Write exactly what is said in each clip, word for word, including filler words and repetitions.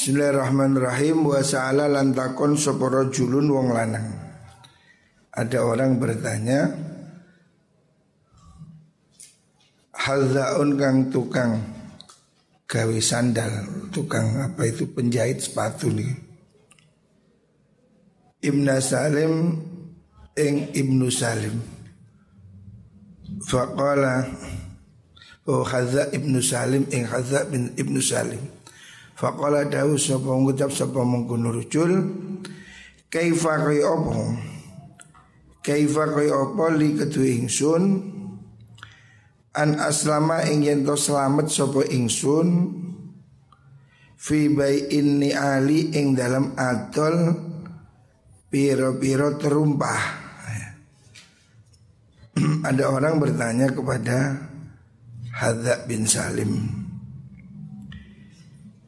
Bismillahirrahmanirrahim. Wa sa'ala lantakon soporo julun wong lanang. Ada orang bertanya, hazaun kang tukang gawe sandal, tukang apa itu penjahit sepatu nih. Ibnu Salim ing Ibnu Salim. Faqala oh haza Ibnu Salim ing haza bin Ibnu Salim. Faqala dawu sapa ngucap sapa mungku nurjul kaifa kaya apa kaifa kaya apa li kedue ingsun an aslama ing yen to slamet sapa ingsun fi bai inni ali ing dalam adol piro-piro terumpah. Ada orang bertanya kepada Hadza bin Salim,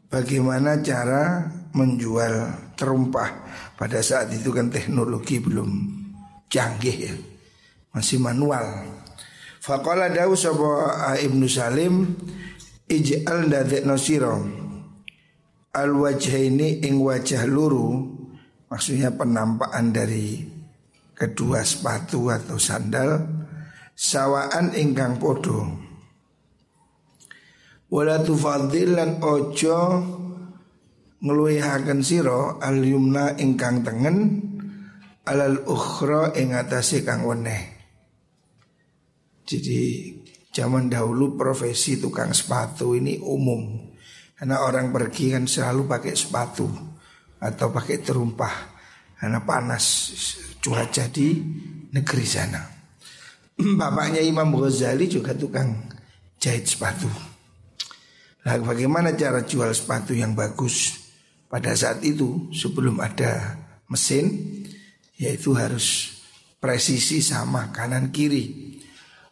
bagaimana cara menjual terumpah? Pada saat itu kan teknologi belum canggih ya, masih manual. Faqala dawu sapa Ibnu Salim ij'al dadekno sira al wajhaini ing wajah luru, maksudnya penampakan dari kedua sepatu atau sandal, sawaan ingkang podo. Wala tufadhil lan ojo ngluwihaken sira al yumna ingkang tengen alal ukhra ing atase kang weneh. Jadi zaman dahulu profesi tukang sepatu ini umum, karena orang pergi kan selalu pakai sepatu atau pakai terumpah karena panas cuaca di negeri sana. Bapaknya Imam Ghazali juga tukang jahit sepatu. Nah, bagaimana cara jual sepatu yang bagus pada saat itu sebelum ada mesin, yaitu harus presisi sama kanan kiri.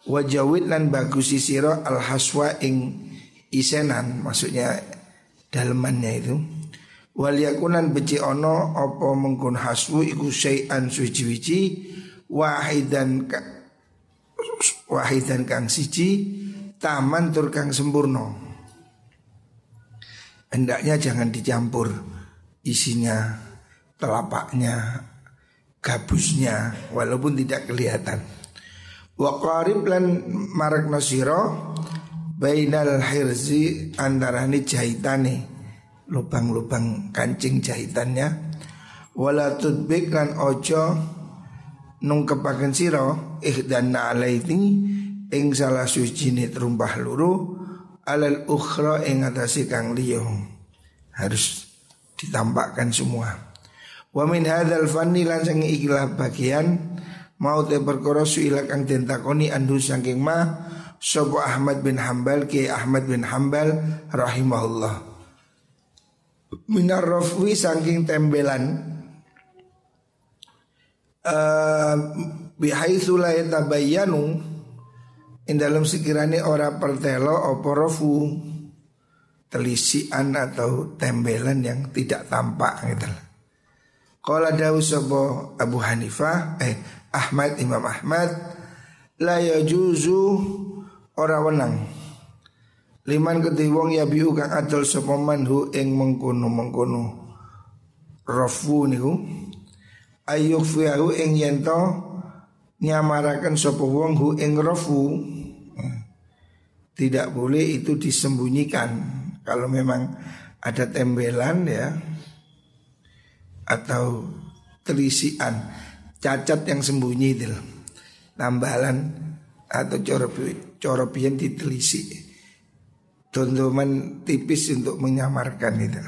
Wajawid lan bagus sira al haswa ing isenan, maksudnya dalemannya itu. Waliyakunan beci ono apa mengkon haswu iku syai'an suci-wici wahidan ka, wahidan kang siji taman tur kang sempurna. Hendaknya jangan dicampur isinya, telapaknya, gabusnya, walaupun tidak kelihatan. Wa qarib lan marakna sira bainal hirzi antarane jahitane, lubang-lubang kancing jahitannya. Wala tudbik lan ojo nungkepaken sira ihdanna alaiti ing salah sujine terumpah loro alal ukhra ing atase kang liya, harus ditampakkan semua. Wa min hadzal fanni lan sing ikhlas bagian mau te perkara suila kang den takoni andu saking ma sapa Ahmad bin Hambal ki Ahmad bin Hambal rahimahullah minar rafwi saking tembelan eh bihaitsu la yatabayyanu in dalam sekiranya ora pertelo oporofu telisian atau tembelan yang tidak tampak gitu. Qala dawu sapa Abu Hanifah eh Ahmad Imam Ahmad la yajuzu ora wenang liman kedhi wong ya biu kang adol sapa manhu ing mengkono-mengkono rafu niku ayyuk fi'ahu ing yen to nyamaraken sapa wong hu ing rafu. Tidak boleh itu disembunyikan. Kalau memang ada tembelan ya atau telisian, cacat yang sembunyi itu, tambalan atau coropian di telisi, tondoman tipis untuk menyamarkan itu,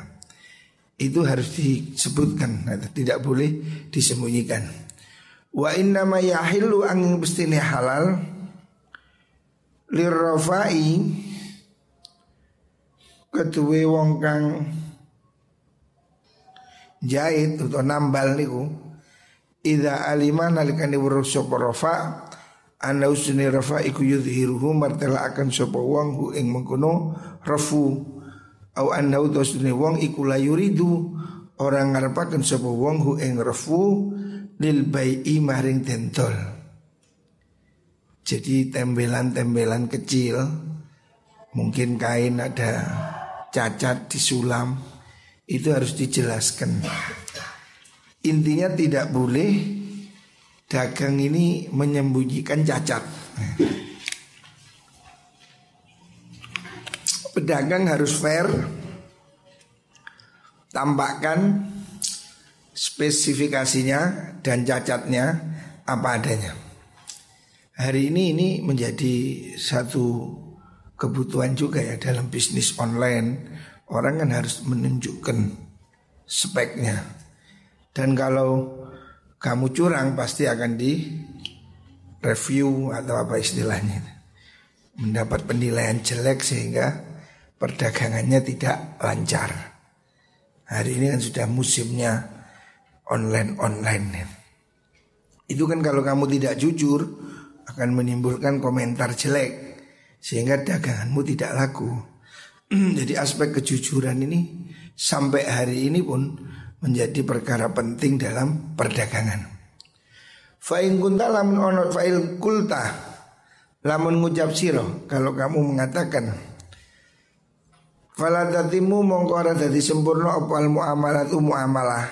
itu harus disebutkan, tidak boleh disembunyikan. Wa inna ma yahillu angin bestine halal lirrafai ketuwe wong kang jahit atau nambal niku idza alima nalikane weruh sapa rafa ana usni rafa iku yudhiruhu martela akan sapa wong hu ing mengkono rafu au ana usni wong iku la yuridu ora ngarepaken sapa wong hu ing rafu lil bai'i maring tentol. Jadi tembelan-tembelan kecil, mungkin kain ada cacat disulam, itu harus dijelaskan. Intinya tidak boleh dagang ini menyembunyikan cacat. Pedagang harus fair, tampakkan spesifikasinya dan cacatnya apa adanya. Hari ini ini menjadi satu kebutuhan juga ya dalam bisnis online. Orang kan harus menunjukkan speknya. Dan kalau kamu curang pasti akan di review atau apa istilahnya, mendapat penilaian jelek sehingga perdagangannya tidak lancar. Hari ini kan sudah musimnya online-online. Itu kan kalau kamu tidak jujur akan menimbulkan komentar jelek sehingga daganganmu tidak laku. Jadi aspek kejujuran ini sampai hari ini pun menjadi perkara penting dalam perdagangan. Fa'in kunta lamun onot fa'il kulta lamun ngucap siro. Kalau kamu mengatakan faladatimu mongkora dadi sempurna opal mu'amalat umu'amalah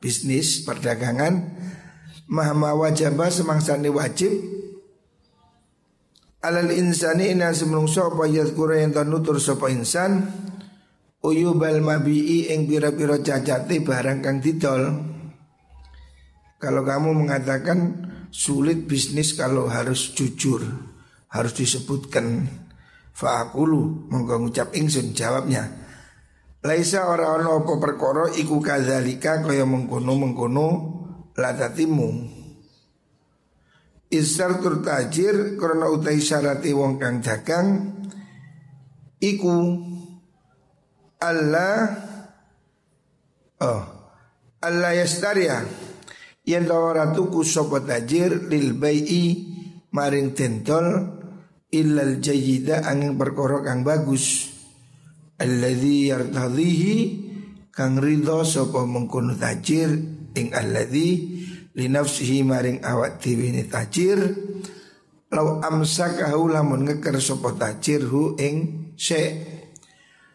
bisnis perdagangan mahma wajabah semangsani wajib alal insani ina semrungso apa yadkura yang tanutur sopa insan uyubal mabi'i ing pira-pira cacati barang kang didol. Kalau kamu mengatakan sulit bisnis kalau harus jujur, harus disebutkan. Fa'akulu monggo ngucap ingsun jawabnya laisa ora ana apa perkara iku kadzalika kaya mengkono-mengkono latatimu isartur tajir karena utai syarati wong kang dagang iku Allah oh Allah yastaria yen ora tuku sapa tajir lil bai'i maring tentol illal jayyida angin perkara kang bagus alladzi yartadhihi kang ridho sapa mengkono tajir ing alladzi li nafsihi maring awak dhewe ne tajir law amsakahu lamun ngeker sapa tajir hu ing syek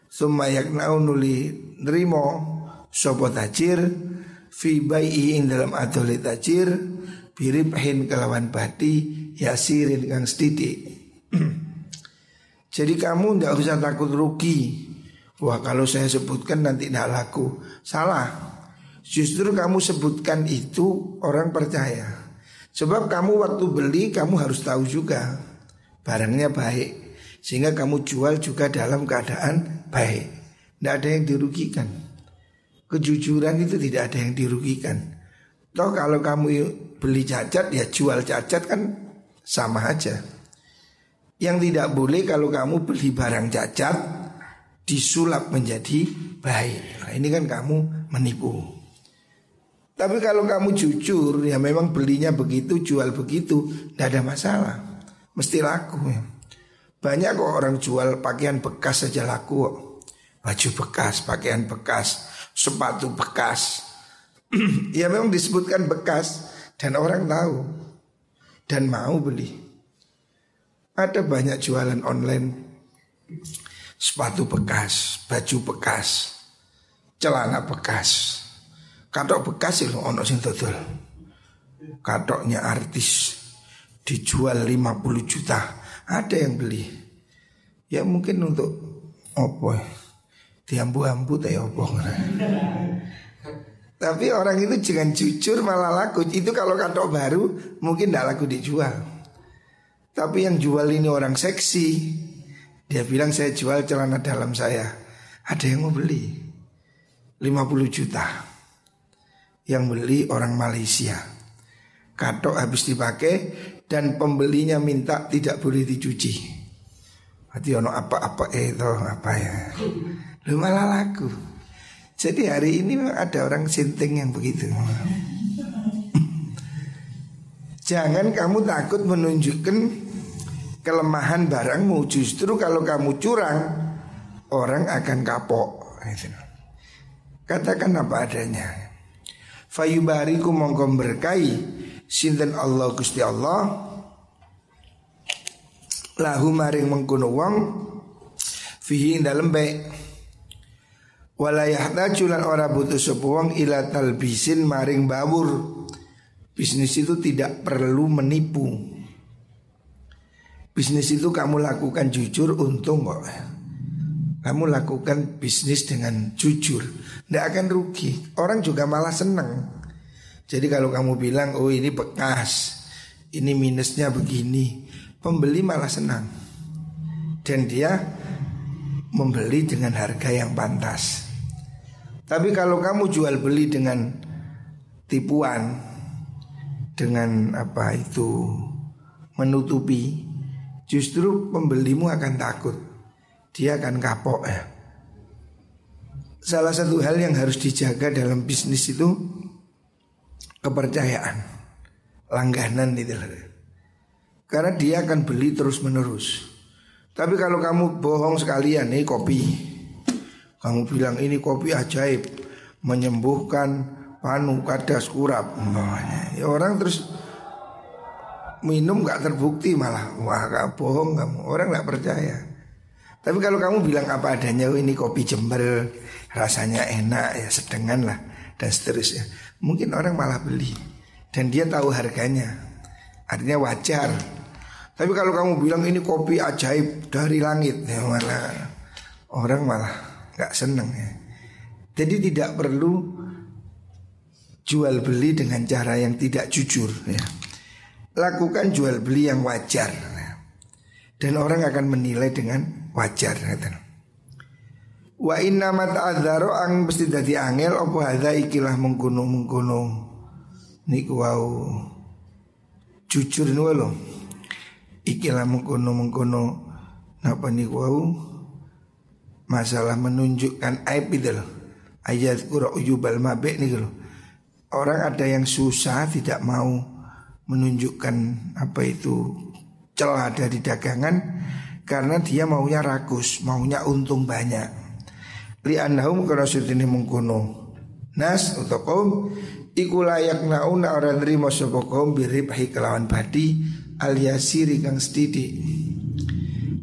summa yaknaunu li nrimo sapa tajir fi bai'i ing dalam adole tajir biribhin kelawan bati yasirin kang sithik. Jadi kamu tidak usah takut rugi. Wah kalau saya sebutkan nanti tidak laku. Salah. Justru kamu sebutkan itu orang percaya. Sebab kamu waktu beli kamu harus tahu juga barangnya baik, sehingga kamu jual juga dalam keadaan baik. Tidak ada yang dirugikan. Kejujuran itu tidak ada yang dirugikan. Toh kalau kamu beli cacat ya jual cacat kan sama aja. Yang tidak boleh kalau kamu beli barang cacat disulap menjadi baik. Nah, ini kan kamu menipu. Tapi kalau kamu jujur ya memang belinya begitu, jual begitu, tidak ada masalah. Mesti laku ya. Banyak kok orang jual pakaian bekas saja laku kok. Baju bekas, pakaian bekas, sepatu bekas. Ya memang disebutkan bekas dan orang tahu dan mau beli. Ada banyak jualan online sepatu bekas, baju bekas, celana bekas, katok bekas itu ono sing dodol. Katoknya artis dijual lima puluh juta, ada yang beli. Ya mungkin untuk opo, diambu-ambu teh opo. Tapi orang itu jangan jujur malah laku. Itu kalau katok baru mungkin tidak laku dijual. Tapi yang jual ini orang seksi. Dia bilang saya jual celana dalam saya. Ada yang mau beli lima puluh juta. Yang beli orang Malaysia. Katok habis dipakai dan pembelinya minta tidak boleh dicuci. Berarti ono apa-apa eh toh apa ya. Lu malah laku. Jadi hari ini ada orang sinting yang begitu. Jangan kamu takut menunjukkan kelemahan barangmu. Justru kalau kamu curang, orang akan kapok. Katakan apa adanya. Fayubariku mongkom berkai sinten Allah Gusti Allah lahu maring mengkono wong fihi dalam baik. Wala yahtaju lan ora butuh sapa wong ila talbisin maring bawur. Bisnis itu tidak perlu menipu. Bisnis itu kamu lakukan jujur untung kok. Kamu lakukan bisnis dengan jujur, nggak akan rugi. Orang juga malah seneng. Jadi kalau kamu bilang, oh ini bekas, ini minusnya begini, pembeli malah senang. Dan dia membeli dengan harga yang pantas. Tapi kalau kamu jual beli dengan tipuan, dengan apa itu menutupi, justru pembelimu akan takut. Dia akan kapok ya. Salah satu hal yang harus dijaga dalam bisnis itu kepercayaan langganan itu, karena dia akan beli terus menerus. Tapi kalau kamu bohong sekalian, ini kopi, kamu bilang ini kopi ajaib, menyembuhkan panu kadas kurap, ya orang terus minum gak terbukti malah. Wah gak bohong kamu, orang gak percaya. Tapi kalau kamu bilang apa adanya, oh, ini kopi Jember rasanya enak ya sedengan lah dan seterusnya, mungkin orang malah beli dan dia tahu harganya, artinya wajar. Tapi kalau kamu bilang ini kopi ajaib dari langit ya, malah orang malah nggak seneng ya. Jadi tidak perlu jual beli dengan cara yang tidak jujur ya. Lakukan jual beli yang wajar ya. Dan orang akan menilai dengan wajar. Wa inna mat adzaro ang mesti dadi angel apa hadza ikilah mengkono-mengkono niku wau jujur niku lho. Ikilah mengkono-mengkono napa niku wau masalah menunjukkan aib itu lho. Ayat qura yubal mabik niku lho. Orang ada yang susah tidak mau menunjukkan apa itu celah dari dagangan, karena dia maunya rakus, maunya untung banyak. Li'annahum karasutini mengkono nas utokom iku layak nauna orang terima sopokom biribhi kelawan badi aliasiri kang sedidik.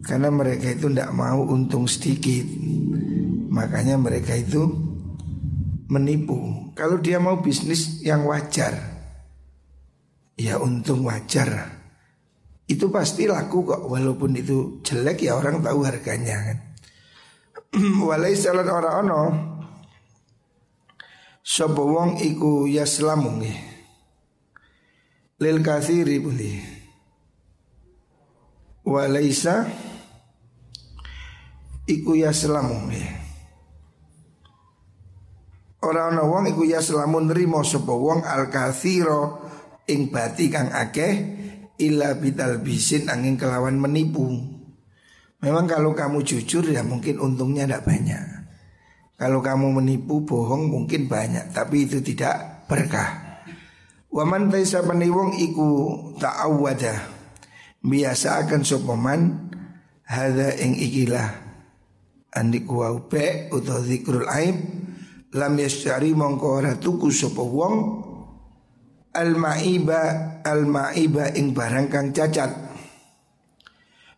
Karena mereka itu tidak mau untung sedikit, makanya mereka itu menipu. Kalau dia mau bisnis yang wajar, ya untung wajar, itu pasti laku kok, walaupun itu jelek ya orang tahu harganya kan. Walaisa lan ora ono sapa wong iku yaslamu nggih lil katsiri budi. Walaisa iku yaslamu nggih ora ono wong iku yaslamu nrimo sapa wong al katsira ing bati kang akeh illa bitalbisin angin kelawan menipu. Memang kalau kamu jujur ya mungkin untungnya tidak banyak. Kalau kamu menipu bohong mungkin banyak, tapi itu tidak berkah. Waman taisa peniwong iku ta'awwadah biasa akan sopaman hadha ing ikilah andiku waubek utoh zikrul aib lam yasyari mongkohara tuku sopawong al-ma'iba al-ma'iba ing barang kang cacat.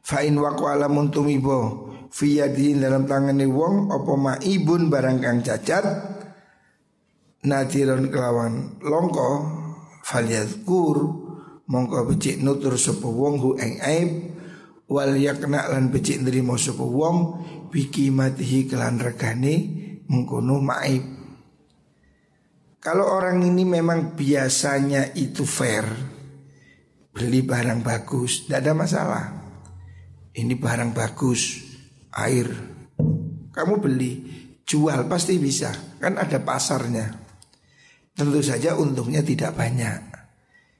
Fa in waqala muntumibo fi yadi dalam tangane wong apa ma'ibun barang kang cacat nadiron kelawan longko falyazkur mongko becik nutur sapa wong hu ing aib wal yakna lan becik nrimo sapa wong bikimatihi kelan regane mengkono ma'ib. Kalau orang ini memang biasanya itu fair, beli barang bagus, tidak ada masalah. Ini barang bagus, air, kamu beli, jual pasti bisa, kan ada pasarnya. Tentu saja untungnya tidak banyak.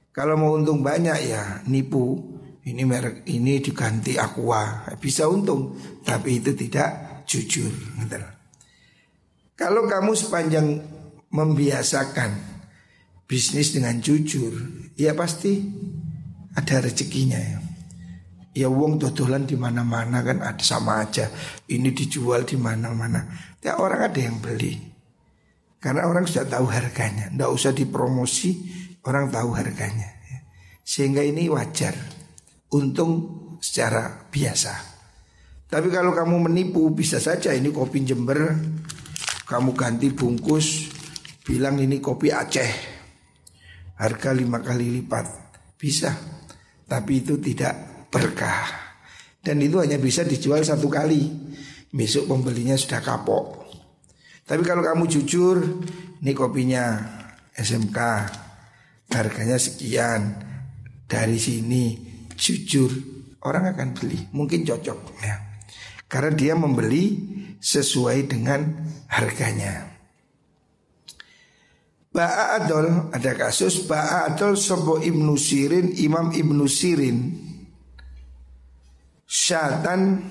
Kalau mau untung banyak ya nipu, ini merek ini diganti Aqua, bisa untung, tapi itu tidak jujur. Kalau kamu sepanjang membiasakan bisnis dengan jujur, ya pasti ada rezekinya ya. Ya wong dodolan di mana-mana kan ada sama aja. Ini dijual di mana-mana. Ya orang ada yang beli, karena orang sudah tahu harganya. Nggak usah dipromosi, orang tahu harganya. Sehingga ini wajar, untung secara biasa. Tapi kalau kamu menipu bisa saja ini kopi Jember kamu ganti bungkus, bilang ini kopi Aceh, harga lima kali lipat. Bisa, tapi itu tidak berkah. Dan itu hanya bisa dijual satu kali, besok pembelinya sudah kapok. Tapi kalau kamu jujur, ini kopinya S M K, harganya sekian, dari sini, jujur, orang akan beli. Mungkin cocok ya, karena dia membeli sesuai dengan harganya. Ba'a adol, ada kasus Ba'a adol sobo Ibnu Sirin, Imam Ibnu Sirin, syatan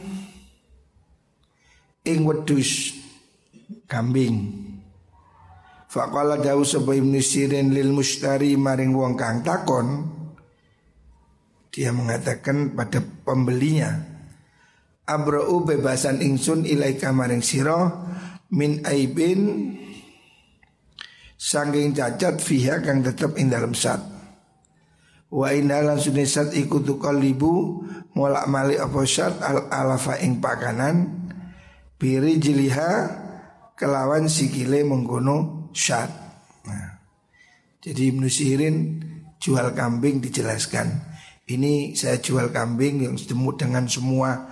ing wedhus kambing. Faqala dawu sobo Ibnu Sirin lil mushtari maring wong kang takon. Dia mengatakan pada pembelinya, abra'u bebasan ingsun ilaika maring siro min aibin sangking cacat fiha kang tetep ing dalam sat. Wa inna lan sunisat ikutu kolibu mulak malik aposat al alafa ing pakanan biri jiliha kelawan sikile menggono syat. Nah, jadi Ibnu Sirin jual kambing dijelaskan. Ini saya jual kambing yang sedemut dengan semua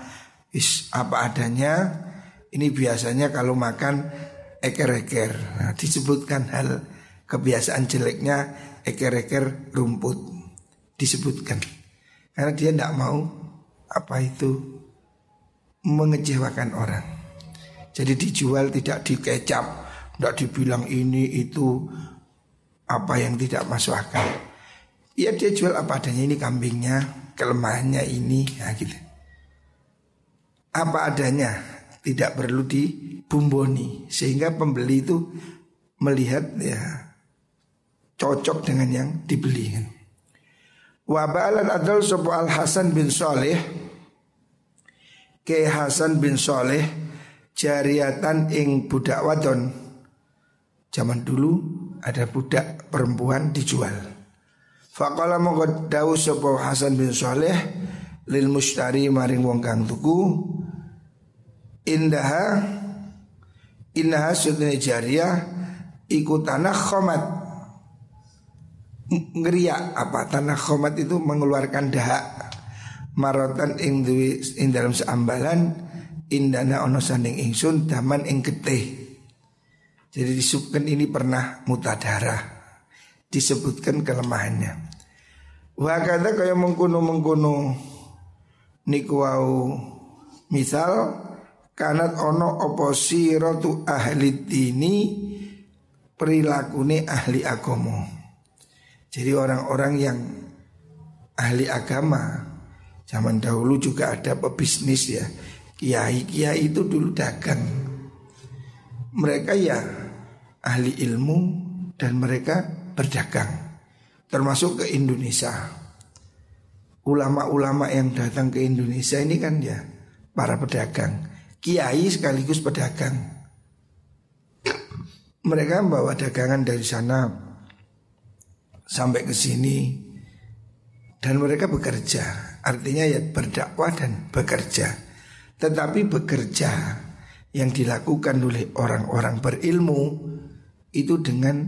is apa adanya. Ini biasanya kalau makan eker-eker. Nah, disebutkan hal kebiasaan jeleknya eker-eker rumput, disebutkan karena dia tidak mau apa itu mengecewakan orang. Jadi dijual tidak dikecap, tidak dibilang ini itu apa yang tidak masuk akal. Ya dia jual apa adanya, ini kambingnya, kelemahannya ini, ya gitu. Apa adanya. Tidak perlu dibumboni, sehingga pembeli itu melihat ya cocok dengan yang dibeli. Wa ba'alan adal sopo al Hasan bin Soleh ke Hasan bin Soleh jariatan ing budak wadon. Zaman dulu ada budak perempuan dijual. Faqala mongko dawuh sopo Hasan bin Soleh lil mushtari maring wong kang tuku, Indaha Indaha sudne jariah iku tanah khomat. Ngeriak apa? Tanah khomat itu mengeluarkan dahak marotan ing duwi ing dalam seambalan. Indana ono sanding ingsun daman ing getih. Jadi disebutkan ini pernah mutadara, disebutkan kelemahannya. Wa kata kaya mengkono-mengkono niku wau misal kanat ono oposi rotu ahli dini perilakune ahli agama. Jadi orang-orang yang ahli agama, zaman dahulu juga ada pebisnis ya, kiai-kiai itu dulu dagang. Mereka ya ahli ilmu dan mereka berdagang, termasuk ke Indonesia. Ulama-ulama yang datang ke Indonesia ini kan ya para pedagang, kiai sekaligus pedagang. Mereka membawa dagangan dari sana sampai ke sini dan mereka bekerja. Artinya ya berdakwah dan bekerja. Tetapi bekerja yang dilakukan oleh orang-orang berilmu itu dengan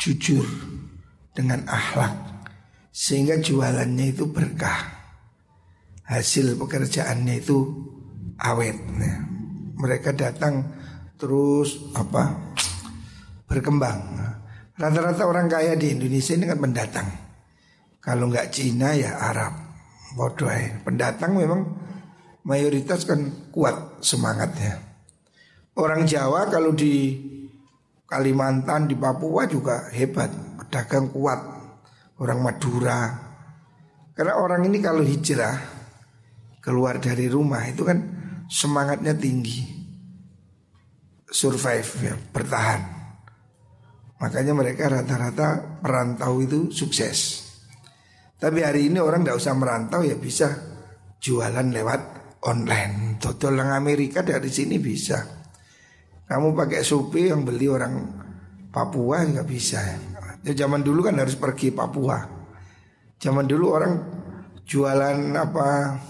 jujur, dengan akhlak, sehingga jualannya itu berkah. Hasil pekerjaannya itu awet. Mereka datang terus apa berkembang. Rata-rata orang kaya di Indonesia ini kan pendatang. Kalau nggak Cina ya Arab. Bodoh ya. Pendatang memang mayoritas kan kuat semangatnya. Orang Jawa kalau di Kalimantan, di Papua juga hebat, pedagang kuat. Orang Madura. Karena orang ini kalau hijrah keluar dari rumah itu kan semangatnya tinggi, survive ya, bertahan. Makanya mereka rata-rata merantau itu sukses. Tapi hari ini orang gak usah merantau ya bisa jualan lewat online. Dodolan Amerika dari sini bisa. Kamu pakai Shopee, yang beli orang Papua gak bisa. Ya, zaman dulu kan harus pergi Papua. Zaman dulu orang jualan apa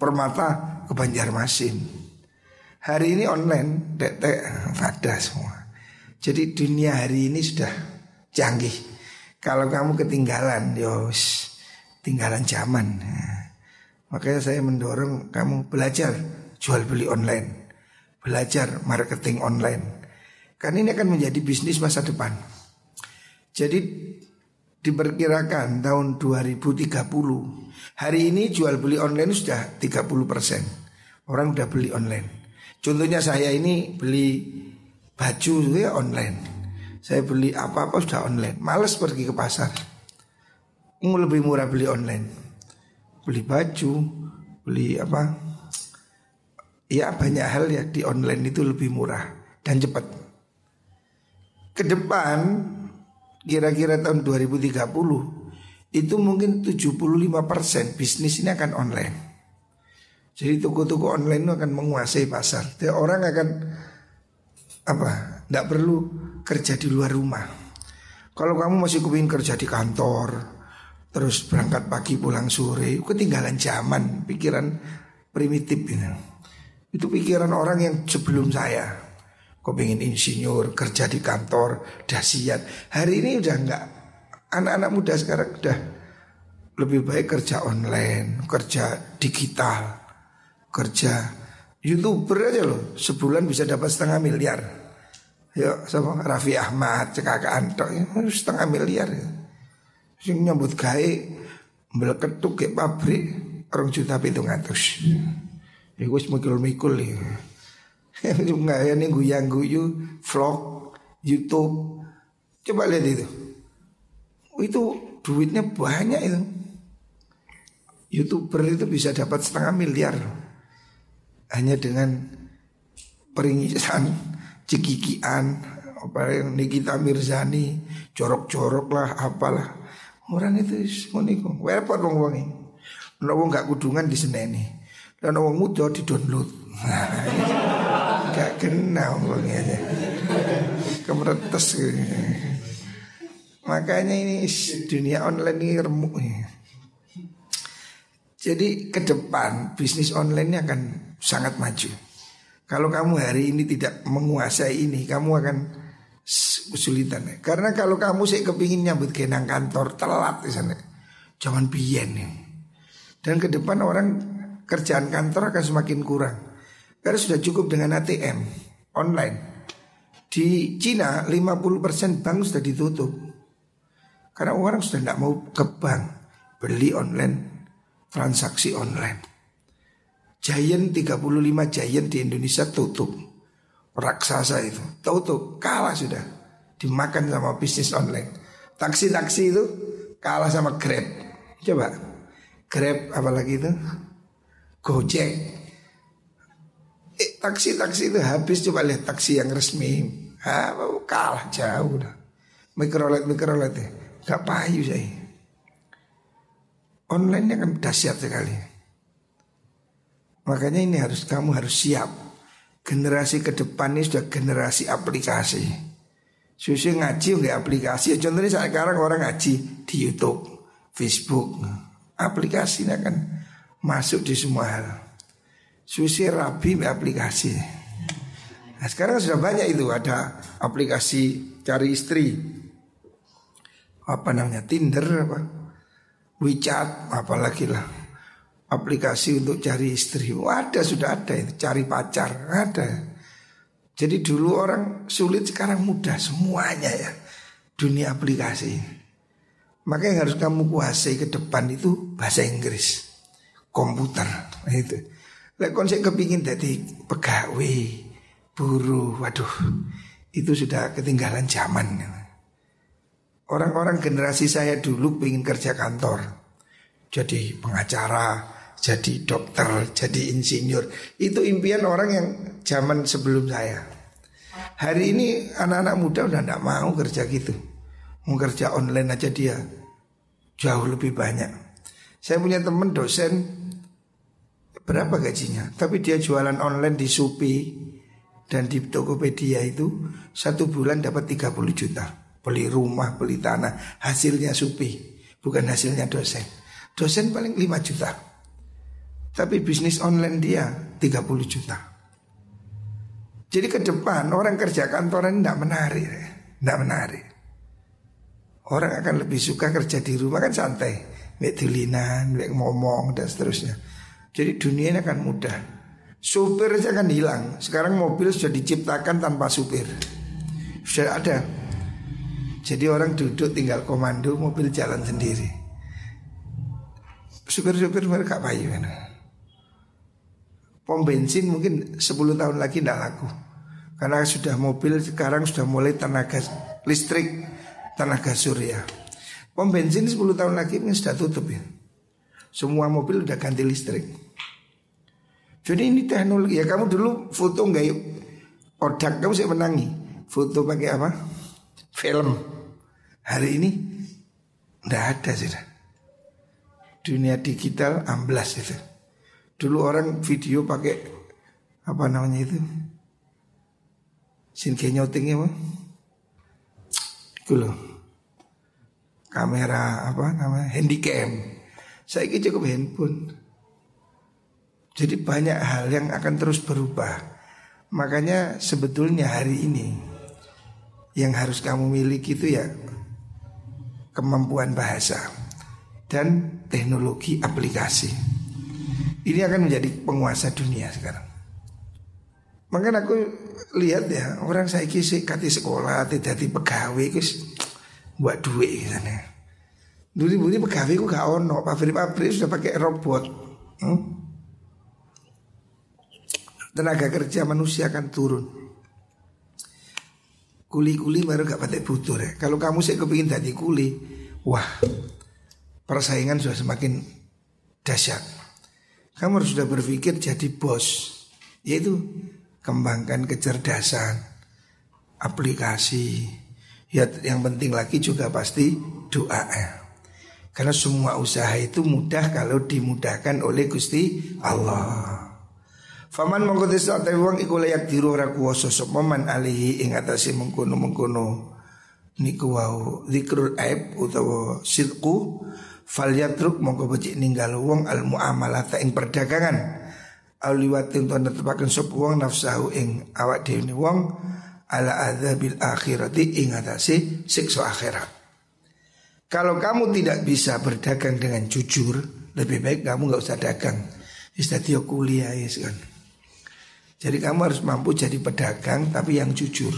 permata ke Banjarmasin. Hari ini online, dek-dek, ada semua. Jadi dunia hari ini sudah canggih. Kalau kamu ketinggalan, yos, ketinggalan zaman. Nah, makanya saya mendorong kamu belajar jual beli online, belajar marketing online. Karena ini akan menjadi bisnis masa depan. Jadi diperkirakan tahun dua ribu tiga puluh, hari ini jual beli online sudah tiga puluh persen. Orang sudah beli online. Contohnya saya ini beli baju ya online. Saya beli apa-apa sudah online. Males pergi ke pasar. Ini lebih murah beli online. Beli baju, beli apa? Ya banyak hal ya di online itu lebih murah dan cepat. Ke depan kira-kira tahun dua ribu tiga puluh itu mungkin tujuh puluh lima persen bisnis ini akan online. Jadi toko-toko online itu akan menguasai pasar. Jadi orang akan apa? Tidak perlu kerja di luar rumah. Kalau kamu masih kepingin kerja di kantor, terus berangkat pagi pulang sore, ketinggalan zaman, pikiran primitif gitu. Itu pikiran orang yang sebelum saya. Kau pengen insinyur, kerja di kantor, dahsyat. Hari ini udah enggak. Anak-anak muda sekarang udah lebih baik kerja online, kerja digital, kerja YouTuber aja loh. Sebulan bisa dapat setengah miliar. Yuk, sama Raffi Ahmad, cekakaan tok ya, setengah miliar. Sing nyambut gawe mbleketuk ke pabrik dua juta pitung atus. Ya wis mikul-mikul ya. Nggak ini guyang-guyu vlog YouTube. Coba lihat itu. Itu duitnya banyak itu. YouTuber itu bisa dapat setengah miliar hanya dengan peringisan, cekikian, apa yang Nikita Mirzani, corok-corok lah, apalah. Orang itu semoniku. Wepot wong-wong iki. Nek wong gak kudungan diseneni. Nek wong muda di-download. Gak kenal orangnya aja, kemeretes gitu. Makanya ini dunia online ini remuk. Jadi ke depan bisnis online ini akan sangat maju. Kalau kamu hari ini tidak menguasai ini, kamu akan kesulitan. Karena kalau kamu sih kepingin nyambut genang kantor telat di sana, jangan biyen. Dan ke depan orang kerjaan kantor akan semakin kurang. Karena sudah cukup dengan A T M online. Di Cina lima puluh persen bank sudah ditutup. Karena orang sudah tidak mau ke bank, beli online, transaksi online. Giant tiga puluh lima Giant di Indonesia tutup. Raksasa itu tutup, kalah sudah. Dimakan sama bisnis online. Taksi-taksi itu kalah sama Grab. Coba Grab apalagi itu Gojek. Taksi-taksi itu habis, coba lihat taksi yang resmi. Ha, kalah jauh dah. Mikrolet-mikrolet ya. Gak payu saya. Online-nya kan dahsyat sekali. Makanya ini harus, kamu harus siap. Generasi ke depan ini sudah generasi aplikasi. Susu ngaji nggak aplikasi. Contohnya sekarang orang ngaji di YouTube, Facebook. Aplikasinya kan masuk di semua hal. Susi rabi aplikasi. Nah, sekarang sudah banyak itu, ada aplikasi cari istri, apa namanya Tinder, apa WeChat, apalagi lah aplikasi untuk cari istri. Wah, ada sudah ada itu, cari pacar ada. Jadi dulu orang sulit, sekarang mudah semuanya ya dunia aplikasi. Maka yang harus kamu kuasai ke depan itu bahasa Inggris, komputer itu. Lek konsep kepingin jadi pegawai, buruh, waduh, itu sudah ketinggalan zaman. Orang-orang generasi saya dulu pingin kerja kantor, jadi pengacara, jadi dokter, jadi insinyur. Itu impian orang yang zaman sebelum saya. Hari ini anak-anak muda udah nggak mau kerja gitu, mau kerja online aja dia jauh lebih banyak. Saya punya teman dosen. Berapa gajinya? Tapi dia jualan online di Shopee dan di Tokopedia itu satu bulan dapat tiga puluh juta. Beli rumah, beli tanah, hasilnya Shopee, bukan hasilnya dosen. Dosen paling lima juta. Tapi bisnis online dia tiga puluh juta. Jadi ke depan orang kerja kantoran tidak menarik, tidak menarik. Orang akan lebih suka kerja di rumah, kan santai, baik tulinan, baik ngomong dan seterusnya. Jadi dunia ini akan mudah. Supir saja akan hilang. Sekarang mobil sudah diciptakan tanpa supir, sudah ada. Jadi orang duduk tinggal komando, mobil jalan sendiri. Supir-supir mereka payu kan. Pom bensin mungkin sepuluh tahun lagi tidak laku, karena sudah mobil sekarang sudah mulai tenaga listrik, tenaga surya. Pom bensin sepuluh tahun lagi mungkin sudah tutup ya. Semua mobil sudah ganti listrik. Jadi ini teknologi ya. Kamu dulu foto nggak yuk odak, kamu sih menangi foto pakai apa? Film. Hari ini nggak ada sudah. Dunia digital amblas itu. Dulu orang video pakai apa namanya itu, sinke nyotingnya apa? Itu loh, kamera apa namanya, handycam. Saya ini cukup handphone. Jadi banyak hal yang akan terus berubah. Makanya sebetulnya hari ini yang harus kamu miliki itu ya kemampuan bahasa dan teknologi aplikasi. Ini akan menjadi penguasa dunia sekarang. Makanya aku lihat ya, orang saiki sik kate sekolah, dadi pegawai wis buat duit sana. Duri-duri pegawai ku gak ono, pabrik-pabrik sudah pakai robot. Hmm? Tenaga kerja manusia akan turun. Kuli-kuli baru gak patek butuh ya. Kalau kamu sik kepengin dadi kuli, wah, persaingan sudah semakin dahsyat. Kamu harus sudah berpikir jadi bos, yaitu kembangkan kecerdasan, aplikasi. Ya, yang penting lagi juga pasti doa. Karena semua usaha itu mudah kalau dimudahkan oleh Gusti Allah. Faman mengkutisa tewang ikulayak dirora kuwoso sopaman alihi ingatasi mengkono-mengkono niku wau zikrul aib utawa sidku falyatruk mongko becik ninggal wong al muamalata ing perdagangan aliwatin to netepaken sop wong nafsahu ing awak dhewe wong ala azabil akhirati ing atase siksa akhirat. Kalau kamu tidak bisa berdagang dengan jujur, lebih baik kamu enggak usah dagang. Wis dadi kuliah wis kan. Jadi kamu harus mampu jadi pedagang tapi yang jujur.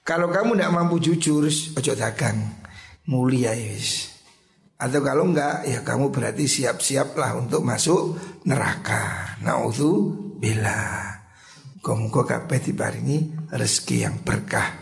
Kalau kamu tidak mampu jujur, ojo dagang. Mulia wis. Atau kalau enggak, ya kamu berarti siap-siaplah untuk masuk neraka. Na'udzubillah. Muga-muga kabeh diparingi rezeki yang berkah.